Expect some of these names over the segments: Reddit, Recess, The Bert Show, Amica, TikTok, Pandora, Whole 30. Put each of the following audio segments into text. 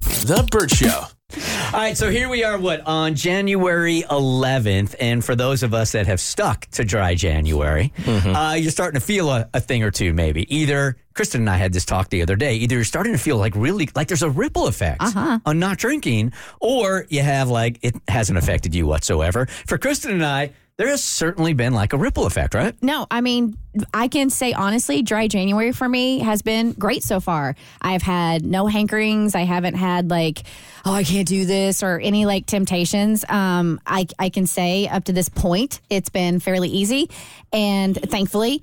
The Bert Show. All right, so here we are, on January 11th. And for those of us that have stuck to dry January, you're starting to feel a thing or two, maybe. Either, Kristen and I had this talk the other day, either you're starting to feel like really, like there's a ripple effect on not drinking, or you have like, it hasn't affected you whatsoever. For Kristen and I, there has certainly been like a ripple effect, right? No, I mean, I can say honestly, dry January for me has been great so far. I've had no hankerings. I haven't had like, oh, I can't do this or any like temptations. I can say up to this point, it's been fairly easy and thankfully.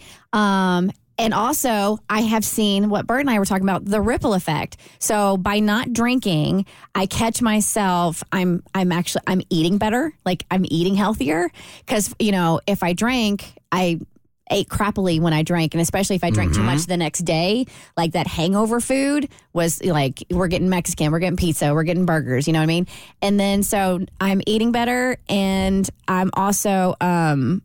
And also, I have seen what Bert and I were talking about, the ripple effect. So by not drinking, I catch myself, I'm actually eating better. Like, I'm eating healthier because, you know, if I drank, I ate crappily when I drank. And especially if I drank too much the next day, like that hangover food was like, we're getting Mexican, we're getting pizza, we're getting burgers, you know what I mean? And then, so I'm eating better and I'm also, I'm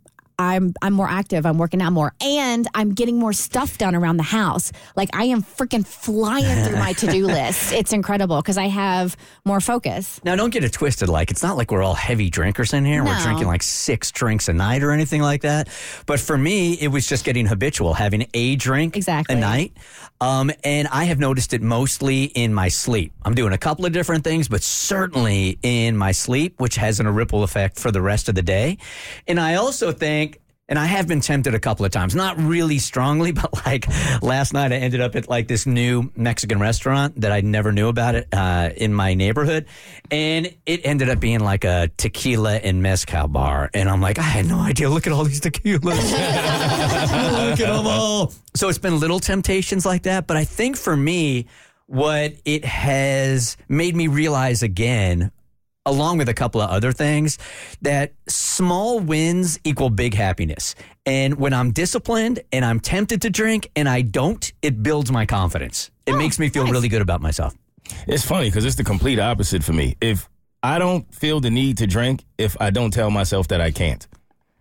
more active. I'm working out more. And I'm getting more stuff done around the house. Like, I am freaking flying through my to-do list. It's incredible because I have more focus. Now, don't get it twisted. Like, it's not like we're all heavy drinkers in here. No. We're drinking like 6 drinks a night or anything like that. But for me, it was just getting habitual, having a drink a night. And I have noticed it mostly in my sleep. I'm doing a couple of different things, but certainly in my sleep, which has a ripple effect for the rest of the day. And I also think, and I have been tempted a couple of times, not really strongly, but like last night I ended up at like this new Mexican restaurant that I never knew about it in my neighborhood. And it ended up being like a tequila and mezcal bar. And I'm like, I had no idea. Look at all these tequilas. Look at them all. So it's been little temptations like that. But I think for me, what it has made me realize again, along with a couple of other things, that small wins equal big happiness. And when I'm disciplined and I'm tempted to drink and I don't, it builds my confidence. It makes me feel really good about myself. It's funny because it's the complete opposite for me. If I don't feel the need to drink, if I don't tell myself that I can't.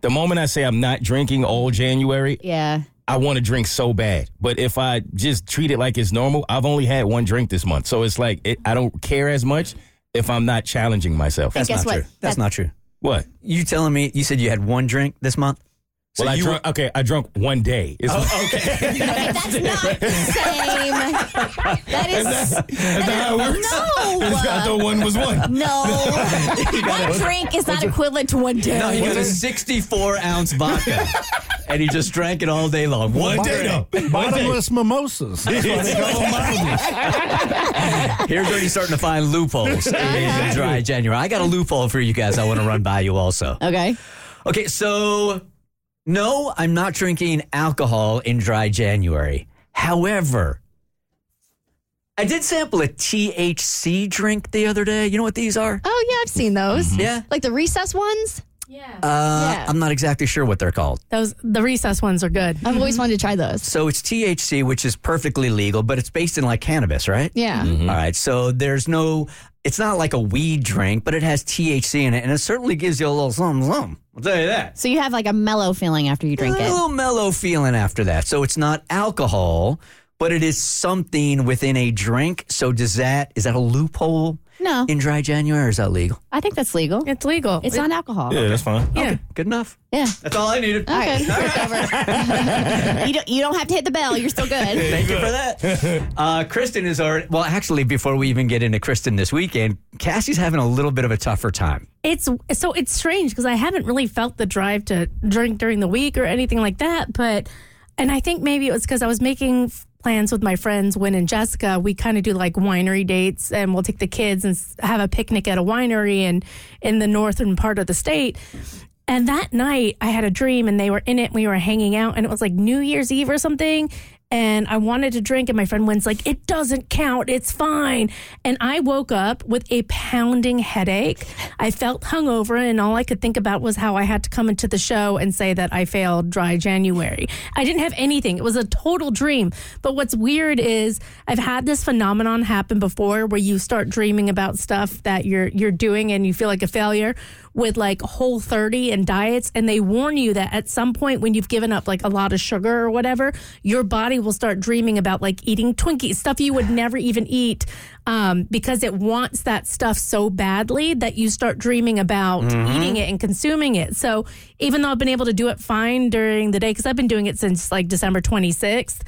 The moment I say I'm not drinking all January, I want to drink so bad. But if I just treat it like it's normal, I've only had one drink this month. So it's like I don't care as much if I'm not challenging myself. That's not true. That's not true. What? You telling me, you said you had one drink this month? So well, I drunk one day. Okay. That's not the same. That's not how it works. No. I thought one was one. No. One drink is not equivalent to one day. No, he got a 64-ounce vodka, and he just drank it all day long. One day. Bottomless mimosas. That's what they call mimosas. Here's where you're starting to find loopholes in dry January. I got a loophole for you guys I want to run by you also. Okay, so... no, I'm not drinking alcohol in dry January. However, I did sample a THC drink the other day. You know what these are? Oh, yeah, I've seen those. Yeah. Like the Recess ones? Yeah. I'm not exactly sure what they're called. The Recess ones are good. I've always wanted to try those. So it's THC, which is perfectly legal, but it's based in like cannabis, right? Yeah. All right, so there's no... it's not like a weed drink, but it has THC in it, and it certainly gives you a little something. I'll tell you that. So you have like a mellow feeling after you drink it. A little mellow feeling after that. So it's not alcohol, but it is something within a drink. So is that a loophole? No. In dry January, or is that legal? I think that's legal. It's legal. It's not alcohol. Yeah, that's fine. Yeah. Okay, good enough. Yeah. That's all I needed. Okay. Right. You don't have to hit the bell. You're still good. Thank you for that. Kristen is already... well, actually, before we even get into Kristen this weekend, Cassie's having a little bit of a tougher time. It's strange because I haven't really felt the drive to drink during the week or anything like that, but... and I think maybe it was because I was making plans with my friends, Wynn and Jessica. We kind of do like winery dates, and we'll take the kids and have a picnic at a winery and in the northern part of the state. And that night I had a dream, and they were in it. We were hanging out, and it was like New Year's Eve or something. and I wanted to drink, and my friend Wynn's like, it doesn't count, it's fine. And I woke up with a pounding headache. I felt hungover, and all I could think about was how I had to come into the show and say that I failed dry January. I didn't have anything. It was a total dream. But what's weird is I've had this phenomenon happen before where you start dreaming about stuff that you're doing and you feel like a failure with like Whole 30 and diets, and they warn you that at some point when you've given up like a lot of sugar or whatever, your body will start dreaming about like eating Twinkies, stuff you would never even eat, because it wants that stuff so badly that you start dreaming about eating it and consuming it. So even though I've been able to do it fine during the day, because I've been doing it since like December 26th,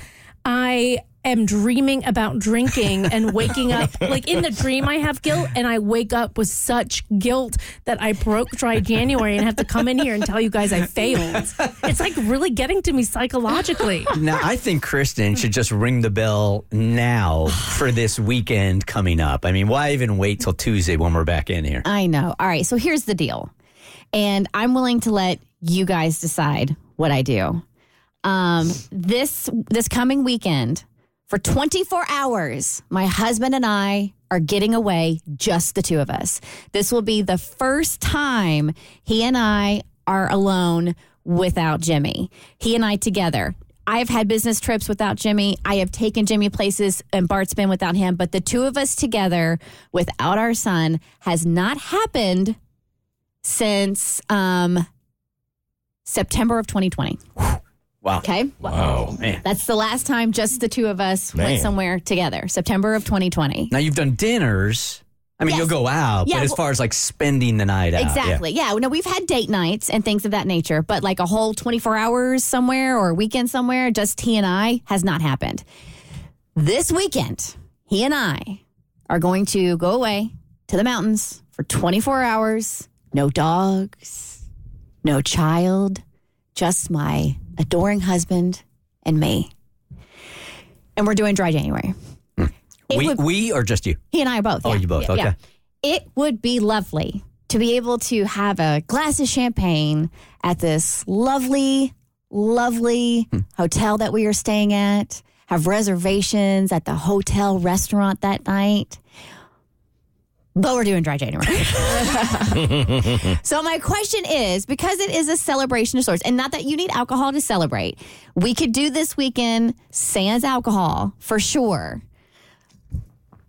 I am dreaming about drinking and waking up. Like in the dream, I have guilt, and I wake up with such guilt that I broke dry January and have to come in here and tell you guys I failed. It's like really getting to me psychologically. Now, I think Kristen should just ring the bell now for this weekend coming up. I mean, why even wait till Tuesday when we're back in here? I know. All right. So here's the deal. And I'm willing to let you guys decide what I do. This coming weekend, for 24 hours, my husband and I are getting away, just the two of us. This will be the first time he and I are alone without Jimmy. He and I together. I've had business trips without Jimmy. I have taken Jimmy places, and Bart's been without him. But the two of us together without our son has not happened since September of 2020. Wow. Okay. Wow. Man. That's the last time just the two of us went somewhere together, September of 2020. Now, you've done dinners. I mean, you'll go out, but as far as like spending the night out. Exactly. Yeah. No, we've had date nights and things of that nature, but like a whole 24 hours somewhere or a weekend somewhere, just he and I, has not happened. This weekend, he and I are going to go away to the mountains for 24 hours. No dogs, no child, just my adoring husband and me. And we're doing dry January. We or just you? He and I both. Oh, yeah. You both. Yeah, okay. Yeah. It would be lovely to be able to have a glass of champagne at this lovely, lovely hotel that we are staying at, have reservations at the hotel restaurant that night. But we're doing dry January. So my question is, because it is a celebration of sorts, and not that you need alcohol to celebrate, we could do this weekend sans alcohol for sure.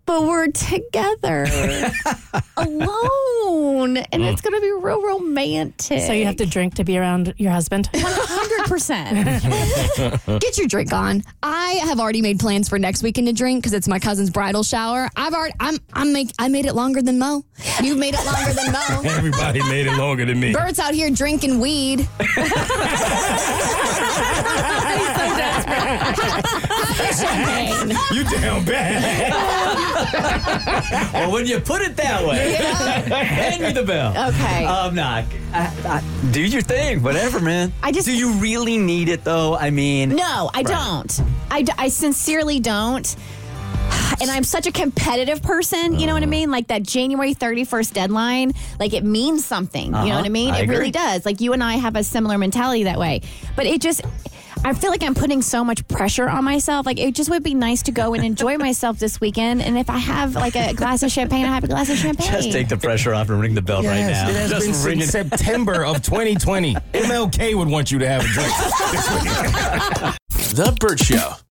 But we're together alone, and it's going to be real romantic. So you have to drink to be around your husband? 100%. Get your drink on. I have already made plans for next weekend to drink because it's my cousin's bridal shower. I made it longer than Mo. You made it longer than Mo. Everybody made it longer than me. Bert's out here drinking weed. You down bad. Well, when you put it that way, hand me the bell. Okay. Do your thing, whatever, man. Do you really need it, though? I mean, no, I don't. I sincerely don't. And I'm such a competitive person, you know what I mean? Like that January 31st deadline, like it means something, you know what I mean? I agree. Really does. Like you and I have a similar mentality that way. But it just, I feel like I'm putting so much pressure on myself. Like it just would be nice to go and enjoy myself this weekend. And if I have like a glass of champagne, I have a glass of champagne. Just take the pressure off and ring the bell right now. Just ring it. September of 2020. MLK would want you to have a drink this weekend. The Bert Show.